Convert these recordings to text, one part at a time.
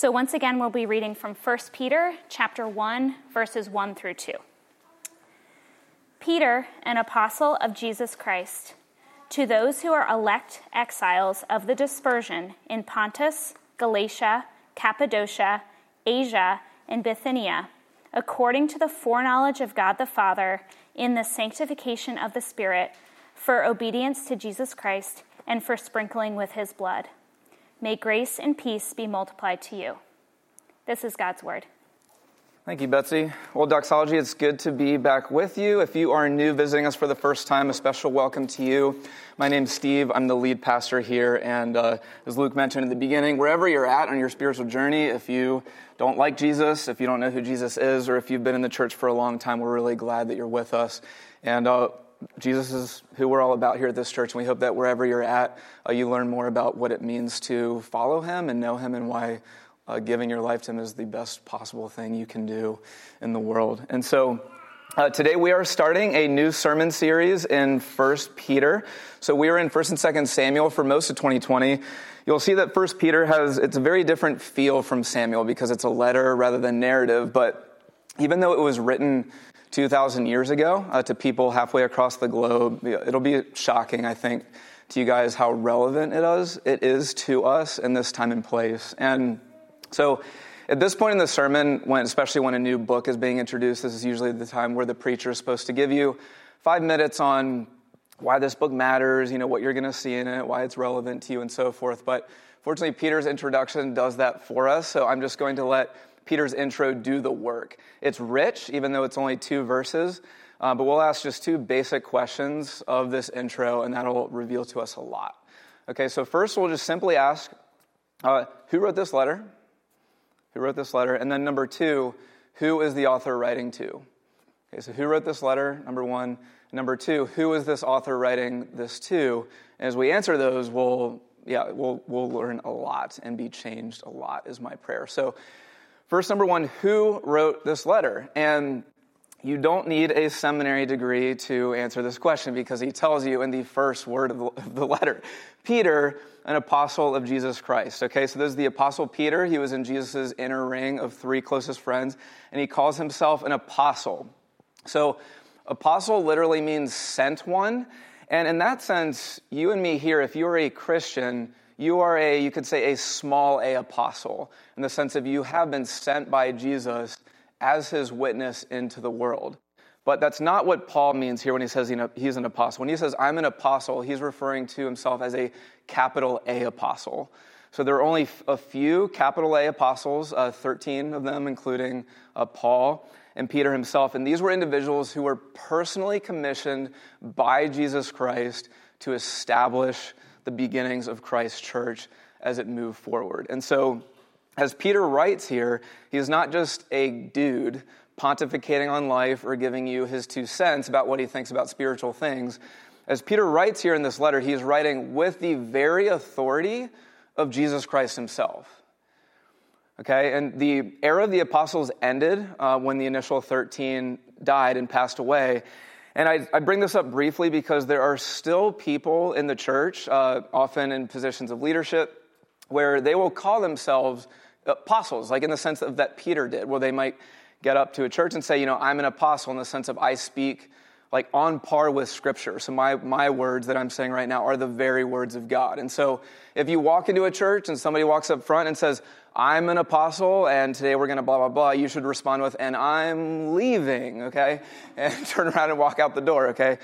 So once again, we'll be reading from 1 Peter chapter 1, verses 1 through 2. Peter, an apostle of Jesus Christ, to those who are elect exiles of the dispersion in Pontus, Galatia, Cappadocia, Asia, and Bithynia, according to the foreknowledge of God the Father, in the sanctification of the Spirit, for obedience to Jesus Christ, and for sprinkling with his blood. May grace and peace be multiplied to you. This is God's word. Thank you, Betsy. Well, Doxology, it's good to be back with you. If you are new visiting us for the first time, a special welcome to you. My name's Steve. I'm the lead pastor here. And as Luke mentioned at the beginning, wherever you're at on your spiritual journey, if you don't like Jesus, if you don't know who Jesus is, or if you've been in the church for a long time, we're really glad that you're with us. And Jesus is who we're all about here at this church. And we hope that wherever you're at, you learn more about what it means to follow him and know him and why giving your life to him is the best possible thing you can do in the world. And so today we are starting a new sermon series in 1 Peter. So we are in 1 and 2 Samuel for most of 2020. You'll see that 1 Peter it's a very different feel from Samuel because it's a letter rather than narrative. But even though it was written 2,000 years ago to people halfway across the globe, it'll be shocking, I think, to you guys how relevant it is to us in this time and place. And so at this point in the sermon, especially when a new book is being introduced, this is usually the time where the preacher is supposed to give you 5 minutes on why this book matters, what you're going to see in it, why it's relevant to you, and so forth. But fortunately, Peter's introduction does that for us, so I'm just going to let Peter's intro do the work. It's rich, even though it's only 2 verses, but we'll ask just 2 basic questions of this intro, and that'll reveal to us a lot. Okay, so first we'll just simply ask, who wrote this letter? Who wrote this letter? And then number 2, who is the author writing to? Okay, so who wrote this letter, number 1. Number 2, who is this author writing this to? And as we answer those, we'll learn a lot and be changed a lot is my prayer. So first, number 1, who wrote this letter? And you don't need a seminary degree to answer this question because he tells you in the first word of the letter. Peter, an apostle of Jesus Christ. Okay, so this is the apostle Peter. He was in Jesus' inner ring of 3 closest friends, and he calls himself an apostle. So apostle literally means sent one. And in that sense, you and me here, if you are a Christian, you are a small a apostle in the sense of you have been sent by Jesus as his witness into the world. But that's not what Paul means here when he says he's an apostle. When he says, I'm an apostle, he's referring to himself as a capital A apostle. So there are only a few capital A apostles, 13 of them, including Paul and Peter himself. And these were individuals who were personally commissioned by Jesus Christ to establish the beginnings of Christ's church as it moved forward. And so as Peter writes here, he is not just a dude pontificating on life or giving you his 2 cents about what he thinks about spiritual things. As Peter writes here in this letter, he is writing with the very authority of Jesus Christ himself. Okay, and the era of the apostles ended when the initial 13 died and passed away. And I bring this up briefly because there are still people in the church, often in positions of leadership, where they will call themselves apostles, like in the sense of that Peter did, where they might get up to a church and say, I'm an apostle in the sense of I speak like on par with Scripture. So my words that I'm saying right now are the very words of God. And so if you walk into a church and somebody walks up front and says, I'm an apostle, and today we're going to blah, blah, blah, you should respond with, and I'm leaving, okay? And turn around and walk out the door, okay?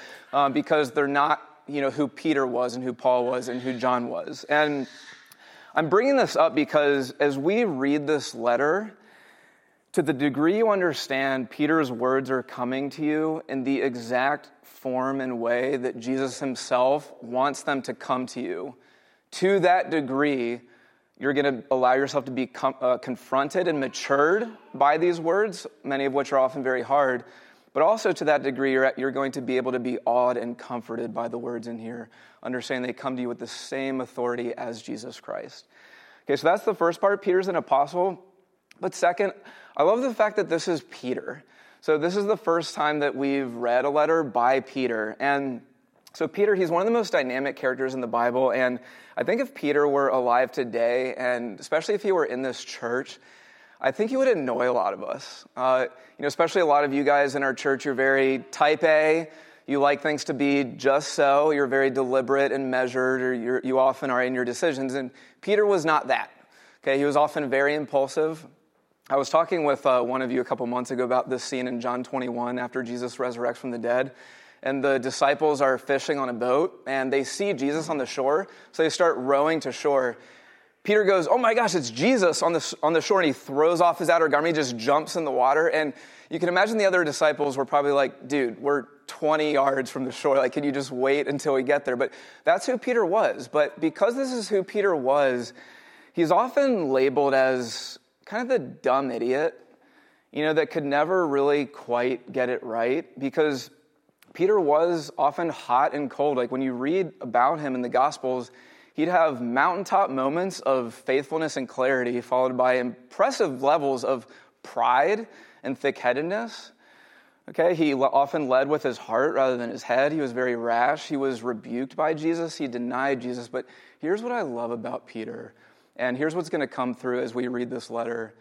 Because they're not, who Peter was and who Paul was and who John was. And I'm bringing this up because as we read this letter, to the degree you understand, Peter's words are coming to you in the exact form and way that Jesus himself wants them to come to you. To that degree, you're going to allow yourself to be confronted and matured by these words, many of which are often very hard. But also to that degree, you're going to be able to be awed and comforted by the words in here, understanding they come to you with the same authority as Jesus Christ. Okay, so that's the first part. Peter's an apostle. But second, I love the fact that this is Peter. So this is the first time that we've read a letter by Peter. And So Peter, he's one of the most dynamic characters in the Bible, and I think if Peter were alive today, and especially if he were in this church, I think he would annoy a lot of us. Especially a lot of you guys in our church, you're very type A, you like things to be just so, you're very deliberate and measured, or you often are in your decisions, and Peter was not that. Okay, he was often very impulsive. I was talking with one of you a couple months ago about this scene in John 21 after Jesus resurrects from the dead. And the disciples are fishing on a boat, and they see Jesus on the shore, so they start rowing to shore. Peter goes, oh my gosh, it's Jesus on the shore, and he throws off his outer garment, he just jumps in the water, and you can imagine the other disciples were probably like, dude, we're 20 yards from the shore, like, can you just wait until we get there? But that's who Peter was. But because this is who Peter was, he's often labeled as kind of the dumb idiot, that could never really quite get it right, because Peter was often hot and cold. Like when you read about him in the Gospels, he'd have mountaintop moments of faithfulness and clarity followed by impressive levels of pride and thick-headedness. Okay, he often led with his heart rather than his head. He was very rash. He was rebuked by Jesus. He denied Jesus. But here's what I love about Peter, and here's what's going to come through as we read this letter.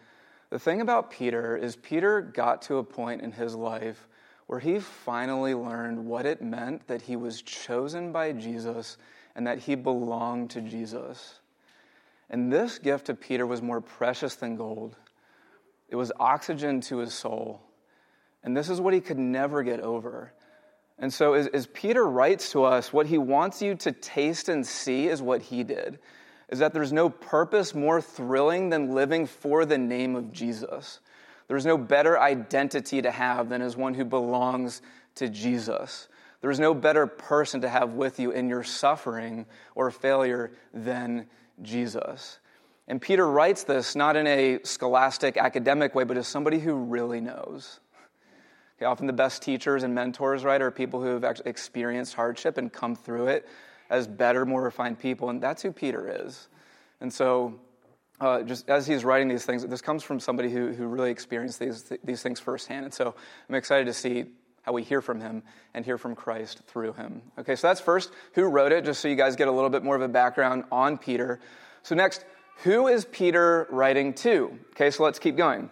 The thing about Peter is Peter got to a point in his life where he finally learned what it meant that he was chosen by Jesus and that he belonged to Jesus. And this gift to Peter was more precious than gold. It was oxygen to his soul. And this is what he could never get over. And so as Peter writes to us, what he wants you to taste and see is what he did, is that there's no purpose more thrilling than living for the name of Jesus. There's no better identity to have than as one who belongs to Jesus. There's no better person to have with you in your suffering or failure than Jesus. And Peter writes this not in a scholastic, academic way, but as somebody who really knows. Okay, often the best teachers and mentors, right, are people who have actually experienced hardship and come through it as better, more refined people, and that's who Peter is. And so just as he's writing these things, this comes from somebody who really experienced these things firsthand. And so I'm excited to see how we hear from him and hear from Christ through him. Okay, so that's first, who wrote it, just so you guys get a little bit more of a background on Peter. So next, who is Peter writing to? Okay, so let's keep going.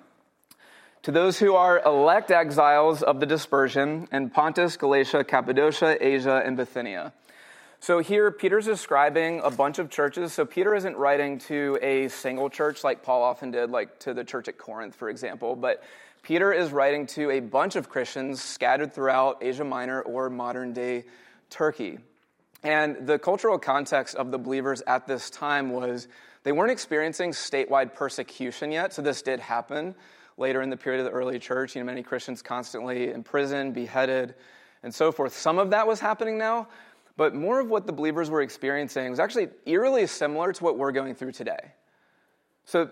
To those who are elect exiles of the dispersion in Pontus, Galatia, Cappadocia, Asia, and Bithynia. So here, Peter's describing a bunch of churches. So Peter isn't writing to a single church like Paul often did, like to the church at Corinth, for example. But Peter is writing to a bunch of Christians scattered throughout Asia Minor or modern-day Turkey. And the cultural context of the believers at this time was they weren't experiencing statewide persecution yet, so this did happen later in the period of the early church. Many Christians constantly imprisoned, beheaded, and so forth. Some of that was happening now. But more of what the believers were experiencing was actually eerily similar to what we're going through today. So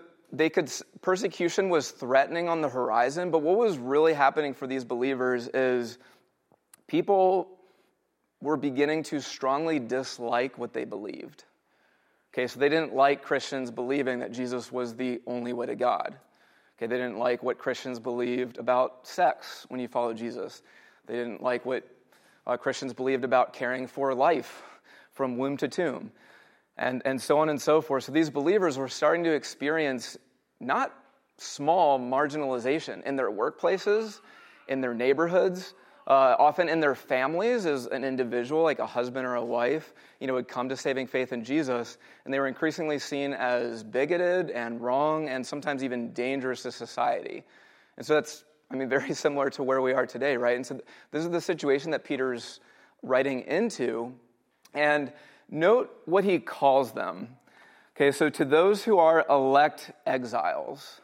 persecution was threatening on the horizon, but what was really happening for these believers is people were beginning to strongly dislike what they believed. Okay, so they didn't like Christians believing that Jesus was the only way to God. Okay, they didn't like what Christians believed about sex when you follow Jesus. They didn't like what Christians believed about caring for life from womb to tomb, and so on and so forth. So these believers were starting to experience not small marginalization in their workplaces, in their neighborhoods, often in their families as an individual, like a husband or a wife, would come to saving faith in Jesus, and they were increasingly seen as bigoted and wrong and sometimes even dangerous to society. And so that's very similar to where we are today, right? And so this is the situation that Peter's writing into. And note what he calls them. Okay, so to those who are elect exiles.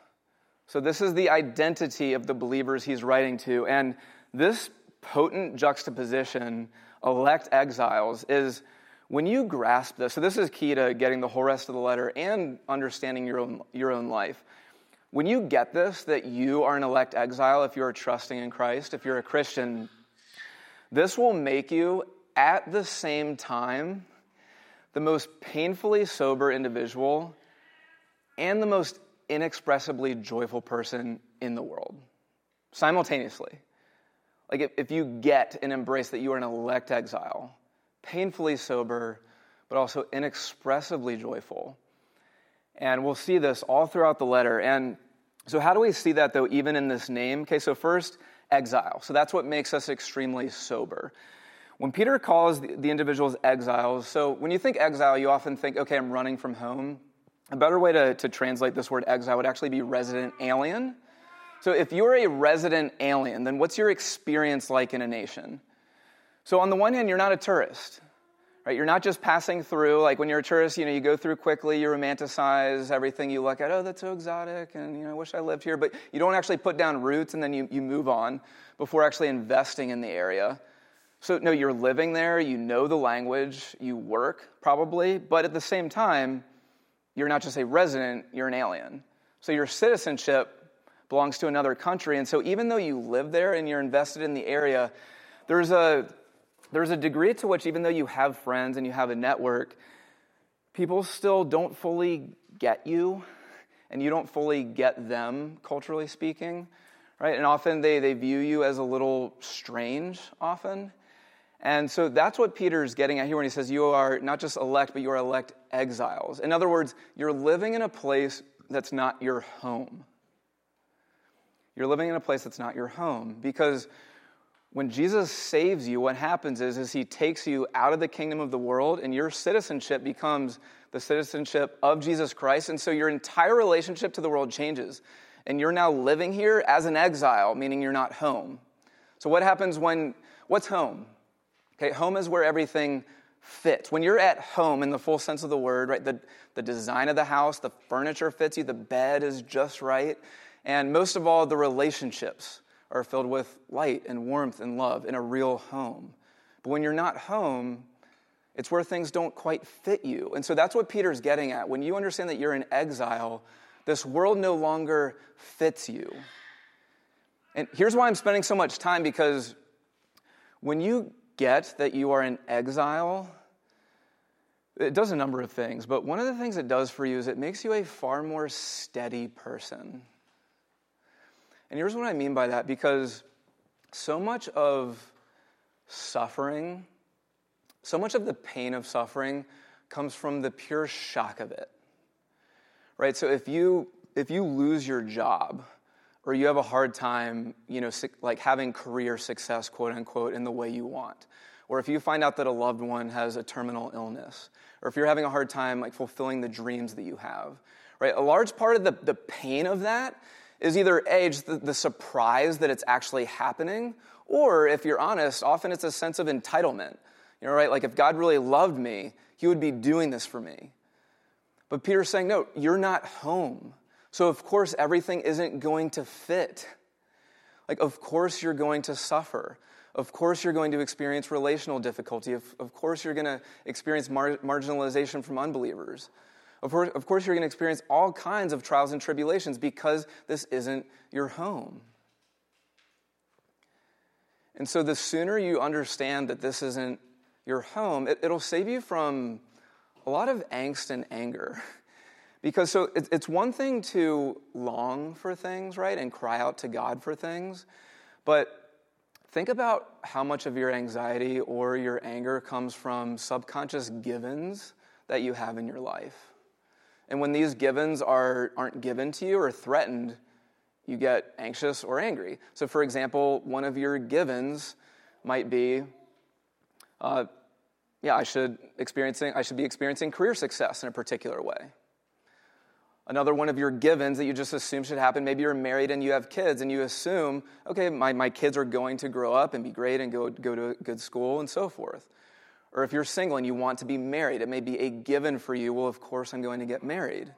So this is the identity of the believers he's writing to. And this potent juxtaposition, elect exiles, is when you grasp this. So this is key to getting the whole rest of the letter and understanding your own life. When you get this, that you are an elect exile, if you are trusting in Christ, if you're a Christian, this will make you, at the same time, the most painfully sober individual and the most inexpressibly joyful person in the world, simultaneously. Like if you get and embrace that you are an elect exile, painfully sober, but also inexpressibly joyful. And we'll see this all throughout the letter. And so how do we see that, though, even in this name? Okay, so first, exile. So that's what makes us extremely sober. When Peter calls the individuals exiles, so when you think exile, you often think, okay, I'm running from home. A better way to translate this word exile would actually be resident alien. So if you're a resident alien, then what's your experience like in a nation? So on the one hand, you're not a tourist, right? You're not just passing through. Like when you're a tourist, you know, you go through quickly, you romanticize everything you look at. Oh, that's so exotic, and you know, I wish I lived here. But you don't actually put down roots, and then you move on before actually investing in the area. So no, you're living there, you know the language, you work probably, but at the same time, you're not just a resident, you're an alien. So your citizenship belongs to another country, and so even though you live there and you're invested in the area, there's a degree to which even though you have friends and you have a network, people still don't fully get you, and you don't fully get them, culturally speaking, right? And often they view you as a little strange, often. And so that's what Peter's getting at here when he says you are not just elect, but you are elect exiles. In other words, you're living in a place that's not your home. You're living in a place that's not your home, because when Jesus saves you, what happens is he takes you out of the kingdom of the world, and your citizenship becomes the citizenship of Jesus Christ. And so your entire relationship to the world changes, and you're now living here as an exile, meaning you're not home. So what happens when, what's home? Okay, home is where everything fits. When you're at home in the full sense of the word, right? The design of the house, the furniture fits you, the bed is just right. And most of all, the relationships are filled with light and warmth and love in a real home. But when you're not home, it's where things don't quite fit you. And so that's what Peter's getting at. When you understand that you're in exile, this world no longer fits you. And here's why I'm spending so much time, because when you get that you are in exile, it does a number of things, but one of the things it does for you is it makes you a far more steady person. And here's what I mean by that, because so much of suffering, so much of the pain of suffering comes from the pure shock of it, right? So if you lose your job, or you have a hard time, you know, like having career success, quote unquote, in the way you want. Or if you find out that a loved one has a terminal illness, or if you're having a hard time like fulfilling the dreams that you have, right? A large part of the pain of that is either A, just the surprise that it's actually happening, or if you're honest, often it's a sense of entitlement. You know, right? Like if God really loved me, he would be doing this for me. But Peter's saying, no, you're not home. So, of course, everything isn't going to fit. Like, of course, you're going to suffer. Of course, you're going to experience relational difficulty. Of course, you're going to experience marginalization from unbelievers. Of course, you're going to experience all kinds of trials and tribulations, because this isn't your home. And so the sooner you understand that this isn't your home, it'll save you from a lot of angst and anger. Because so it's one thing to long for things, right, and cry out to God for things, but think about how much of your anxiety or your anger comes from subconscious givens that you have in your life. And when these givens aren't given to you or threatened, you get anxious or angry. So for example, one of your givens might be, I should be experiencing career success in a particular way. Another one of your givens that you just assume should happen, maybe you're married and you have kids, and you assume, okay, my kids are going to grow up and be great and go to a good school and so forth. Or if you're single and you want to be married, it may be a given for you, well, of course I'm going to get married.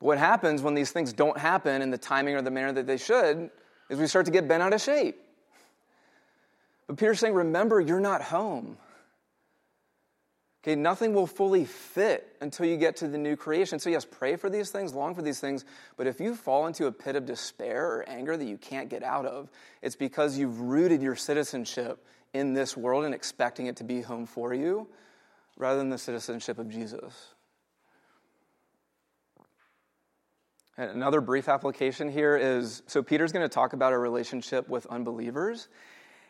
But what happens when these things don't happen in the timing or the manner that they should is we start to get bent out of shape. But Peter's saying, remember, you're not home. Okay, nothing will fully fit until you get to the new creation. So yes, pray for these things, long for these things, but if you fall into a pit of despair or anger that you can't get out of, it's because you've rooted your citizenship in this world and expecting it to be home for you, rather than the citizenship of Jesus. And another brief application here is, so Peter's going to talk about our relationship with unbelievers,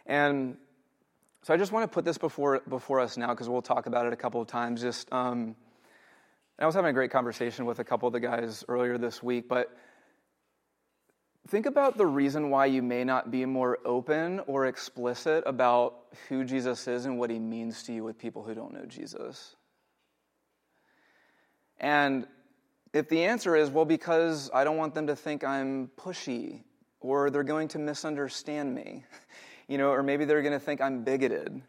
and So I just want to put this before us now, because we'll talk about it a couple of times. Just I was having a great conversation with a couple of the guys earlier this week, but think about the reason why you may not be more open or explicit about who Jesus is and what he means to you with people who don't know Jesus. And if the answer is, well, because I don't want them to think I'm pushy, or they're going to misunderstand me, you know, or maybe they're going to think I'm bigoted.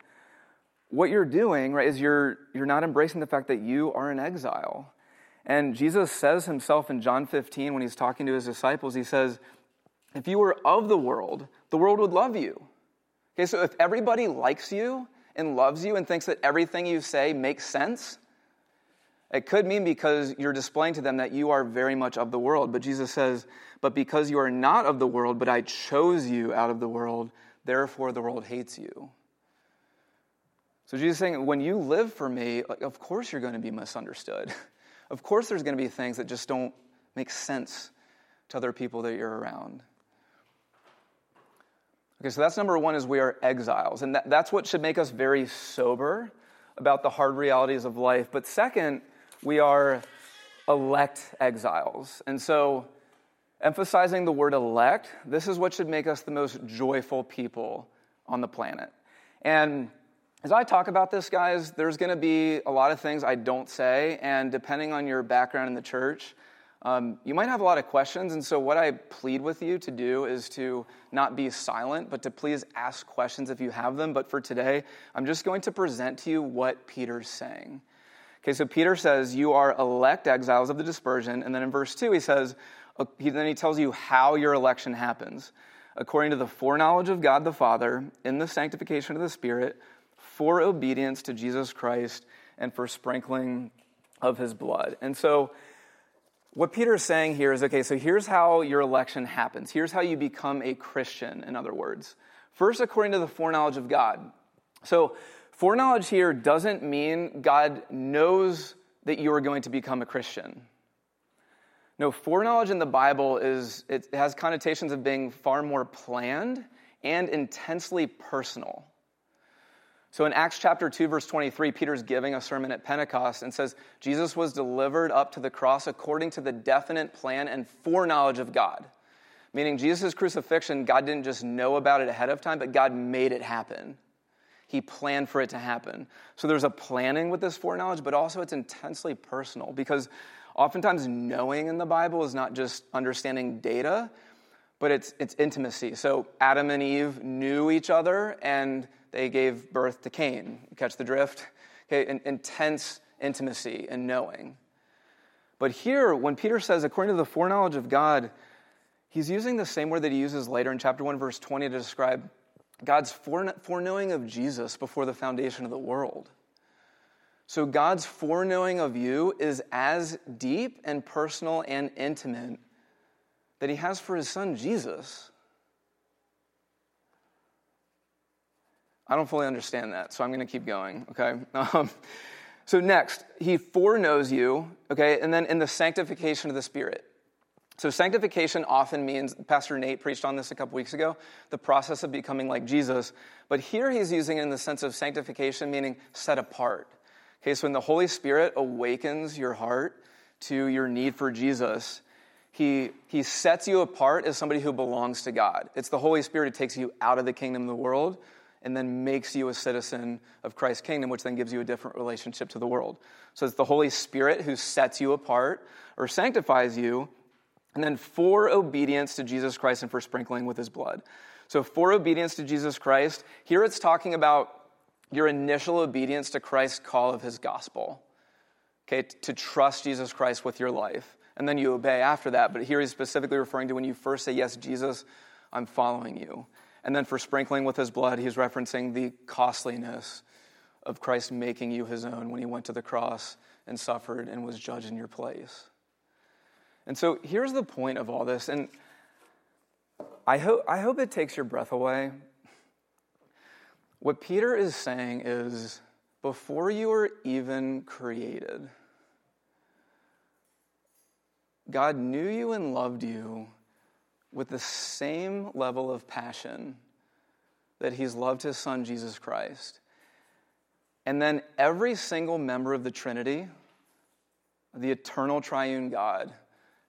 What you're doing, right, is you're not embracing the fact that you are in exile. And Jesus says himself in John 15, when he's talking to his disciples, he says, if you were of the world would love you. Okay, so if everybody likes you and loves you and thinks that everything you say makes sense, it could mean because you're displaying to them that you are very much of the world. But Jesus says, but because you are not of the world, but I chose you out of the world, therefore the world hates you. So Jesus is saying, when you live for me, of course you're going to be misunderstood. Of course there's going to be things that just don't make sense to other people that you're around. Okay, so that's number one, is we are exiles. And that's what should make us very sober about the hard realities of life. But second, we are elect exiles. And so, emphasizing the word elect, this is what should make us the most joyful people on the planet. And as I talk about this, guys, there's going to be a lot of things I don't say, and depending on your background in the church, you might have a lot of questions, and so what I plead with you to do is to not be silent, but to please ask questions if you have them. But for today, I'm just going to present to you what Peter's saying. Okay, so Peter says, you are elect exiles of the dispersion, and then in verse 2, he says, then he tells you how your election happens. According to the foreknowledge of God the Father, in the sanctification of the Spirit, for obedience to Jesus Christ, and for sprinkling of his blood. And so what Peter is saying here is, okay, so here's how your election happens. Here's how you become a Christian, in other words. First, according to the foreknowledge of God. So foreknowledge here doesn't mean God knows that you are going to become a Christian. No, foreknowledge in the Bible it has connotations of being far more planned and intensely personal. So in Acts chapter 2, verse 23, Peter's giving a sermon at Pentecost and says, Jesus was delivered up to the cross according to the definite plan and foreknowledge of God. Meaning Jesus' crucifixion, God didn't just know about it ahead of time, but God made it happen. He planned for it to happen. So there's a planning with this foreknowledge, but also it's intensely personal, because oftentimes knowing in the Bible is not just understanding data, but it's intimacy. So Adam and Eve knew each other, and they gave birth to Cain. You catch the drift? Okay, intense intimacy and knowing. But here, when Peter says, according to the foreknowledge of God, he's using the same word that he uses later in chapter 1, verse 20, to describe God's foreknowing of Jesus before the foundation of the world. So God's foreknowing of you is as deep and personal and intimate that he has for his son, Jesus. I don't fully understand that, so I'm going to keep going, okay? So next, he foreknows you, okay, and then in the sanctification of the Spirit. So sanctification often means, Pastor Nate preached on this a couple weeks ago, the process of becoming like Jesus. But here he's using it in the sense of sanctification, meaning set apart. Okay, so when the Holy Spirit awakens your heart to your need for Jesus, he sets you apart as somebody who belongs to God. It's the Holy Spirit who takes you out of the kingdom of the world and then makes you a citizen of Christ's kingdom, which then gives you a different relationship to the world. So it's the Holy Spirit who sets you apart or sanctifies you, and then for obedience to Jesus Christ and for sprinkling with his blood. So for obedience to Jesus Christ, here it's talking about your initial obedience to Christ's call of his gospel, okay, to trust Jesus Christ with your life. And then you obey after that. But here he's specifically referring to when you first say, yes, Jesus, I'm following you. And then for sprinkling with his blood, he's referencing the costliness of Christ making you his own when he went to the cross and suffered and was judged in your place. And so here's the point of all this. And I hope it takes your breath away. What Peter is saying is, before you were even created, God knew you and loved you with the same level of passion that he's loved his son, Jesus Christ. And then every single member of the Trinity, the eternal triune God,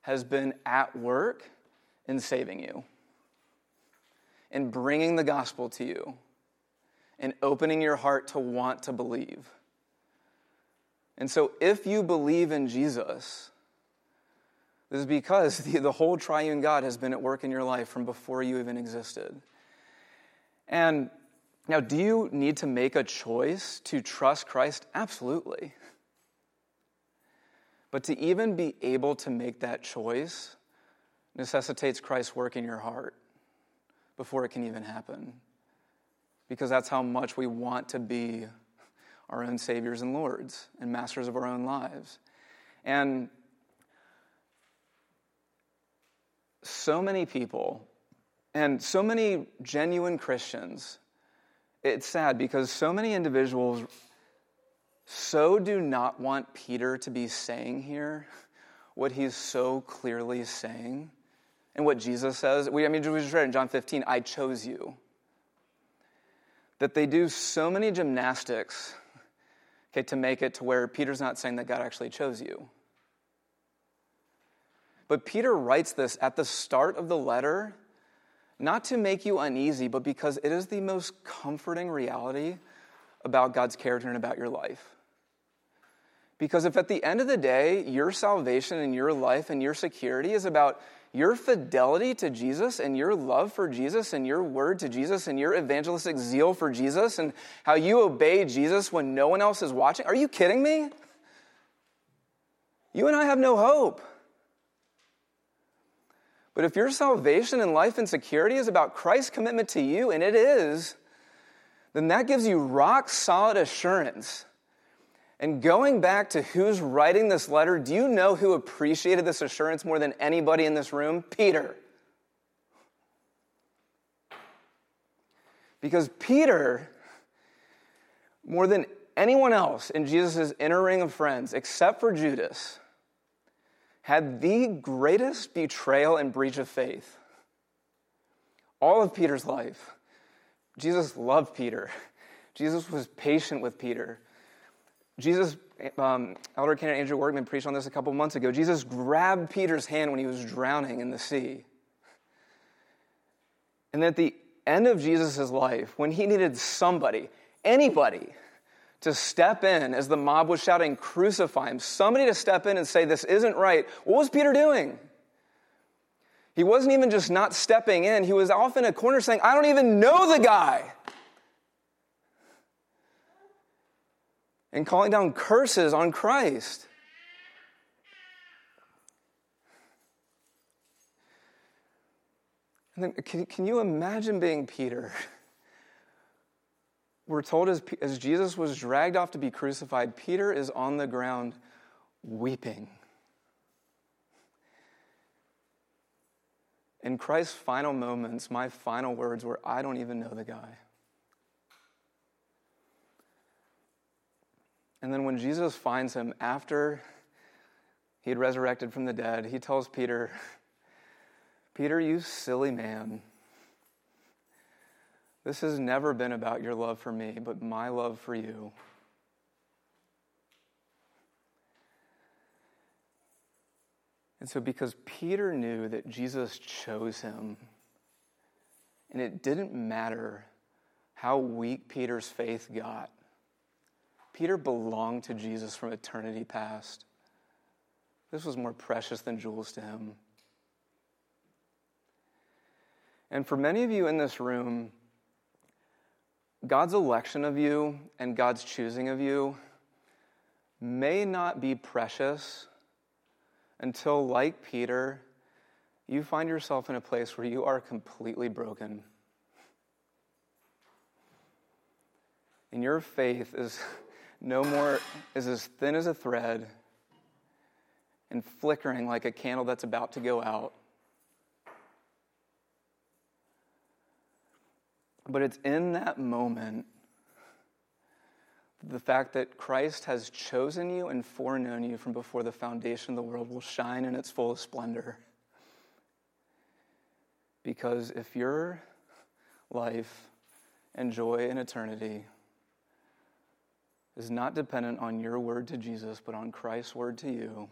has been at work in saving you, in bringing the gospel to you, in opening your heart to want to believe. And so if you believe in Jesus, this is because the whole triune God has been at work in your life from before you even existed. And now, do you need to make a choice to trust Christ? Absolutely. But to even be able to make that choice necessitates Christ's work in your heart before it can even happen. Because that's how much we want to be our own saviors and lords and masters of our own lives. And so many people and so many genuine Christians, it's sad because so many individuals so do not want Peter to be saying here what he's so clearly saying and what Jesus says. We just read in John 15, I chose you. That they do so many gymnastics, okay, to make it to where Peter's not saying that God actually chose you. But Peter writes this at the start of the letter, not to make you uneasy, but because it is the most comforting reality about God's character and about your life. Because if at the end of the day, your salvation and your life and your security is about your fidelity to Jesus and your love for Jesus and your word to Jesus and your evangelistic zeal for Jesus and how you obey Jesus when no one else is watching, are you kidding me? You and I have no hope. But if your salvation and life and security is about Christ's commitment to you, and it is, then that gives you rock solid assurance. And going back to who's writing this letter, do you know who appreciated this assurance more than anybody in this room? Peter. Because Peter, more than anyone else in Jesus' inner ring of friends, except for Judas, had the greatest betrayal and breach of faith. All of Peter's life. Jesus loved Peter. Jesus was patient with Peter. Jesus, Elder Candidate Andrew Workman preached on this a couple months ago. Jesus grabbed Peter's hand when he was drowning in the sea. And at the end of Jesus' life, when he needed somebody, anybody, to step in as the mob was shouting, crucify him, somebody to step in and say, this isn't right, what was Peter doing? He wasn't even just not stepping in. He was off in a corner saying, I don't even know the guy. And calling down curses on Christ. And then, can you imagine being Peter? We're told as Jesus was dragged off to be crucified, Peter is on the ground weeping. In Christ's final moments, my final words were, I don't even know the guy. And then when Jesus finds him after he had resurrected from the dead, he tells Peter, Peter, you silly man, this has never been about your love for me, but my love for you. And so because Peter knew that Jesus chose him, and it didn't matter how weak Peter's faith got, Peter belonged to Jesus from eternity past. This was more precious than jewels to him. And for many of you in this room, God's election of you and God's choosing of you may not be precious until, like Peter, you find yourself in a place where you are completely broken. And your faith is no more is as thin as a thread and flickering like a candle that's about to go out. But it's in that moment, the fact that Christ has chosen you and foreknown you from before the foundation of the world will shine in its fullest splendor. Because if your life and joy in eternity is not dependent on your word to Jesus, but on Christ's word to you,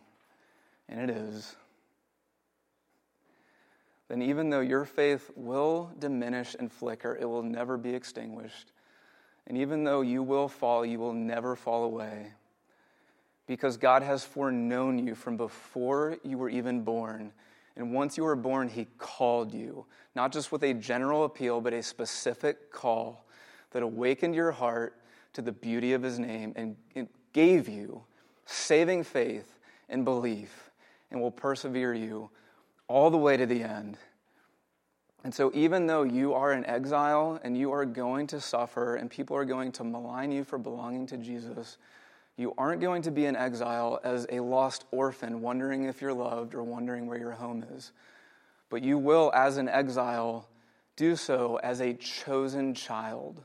and it is, then even though your faith will diminish and flicker, it will never be extinguished. And even though you will fall, you will never fall away. Because God has foreknown you from before you were even born. And once you were born, he called you. Not just with a general appeal, but a specific call that awakened your heart to the beauty of his name and gave you saving faith and belief and will persevere you all the way to the end. And so even though you are in exile and you are going to suffer and people are going to malign you for belonging to Jesus, you aren't going to be in exile as a lost orphan wondering if you're loved or wondering where your home is. But you will, as an exile, do so as a chosen child,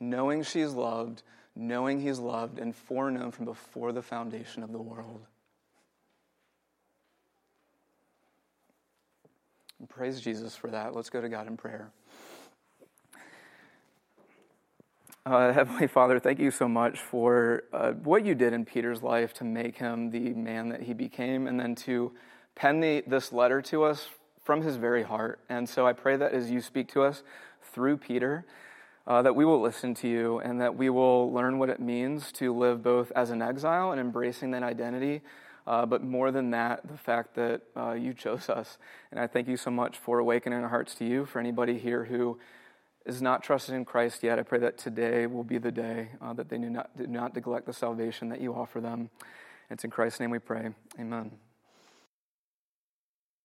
knowing she's loved, knowing he's loved, and foreknown from before the foundation of the world. And praise Jesus for that. Let's go to God in prayer. Heavenly Father, thank you so much for what you did in Peter's life to make him the man that he became, and then to pen this letter to us from his very heart. And so I pray that as you speak to us through Peter, that we will listen to you and that we will learn what it means to live both as an exile and embracing that identity, but more than that, the fact that you chose us. And I thank you so much for awakening our hearts to you. For anybody here who is not trusted in Christ yet, I pray that today will be the day that they do not neglect the salvation that you offer them. It's in Christ's name we pray. Amen.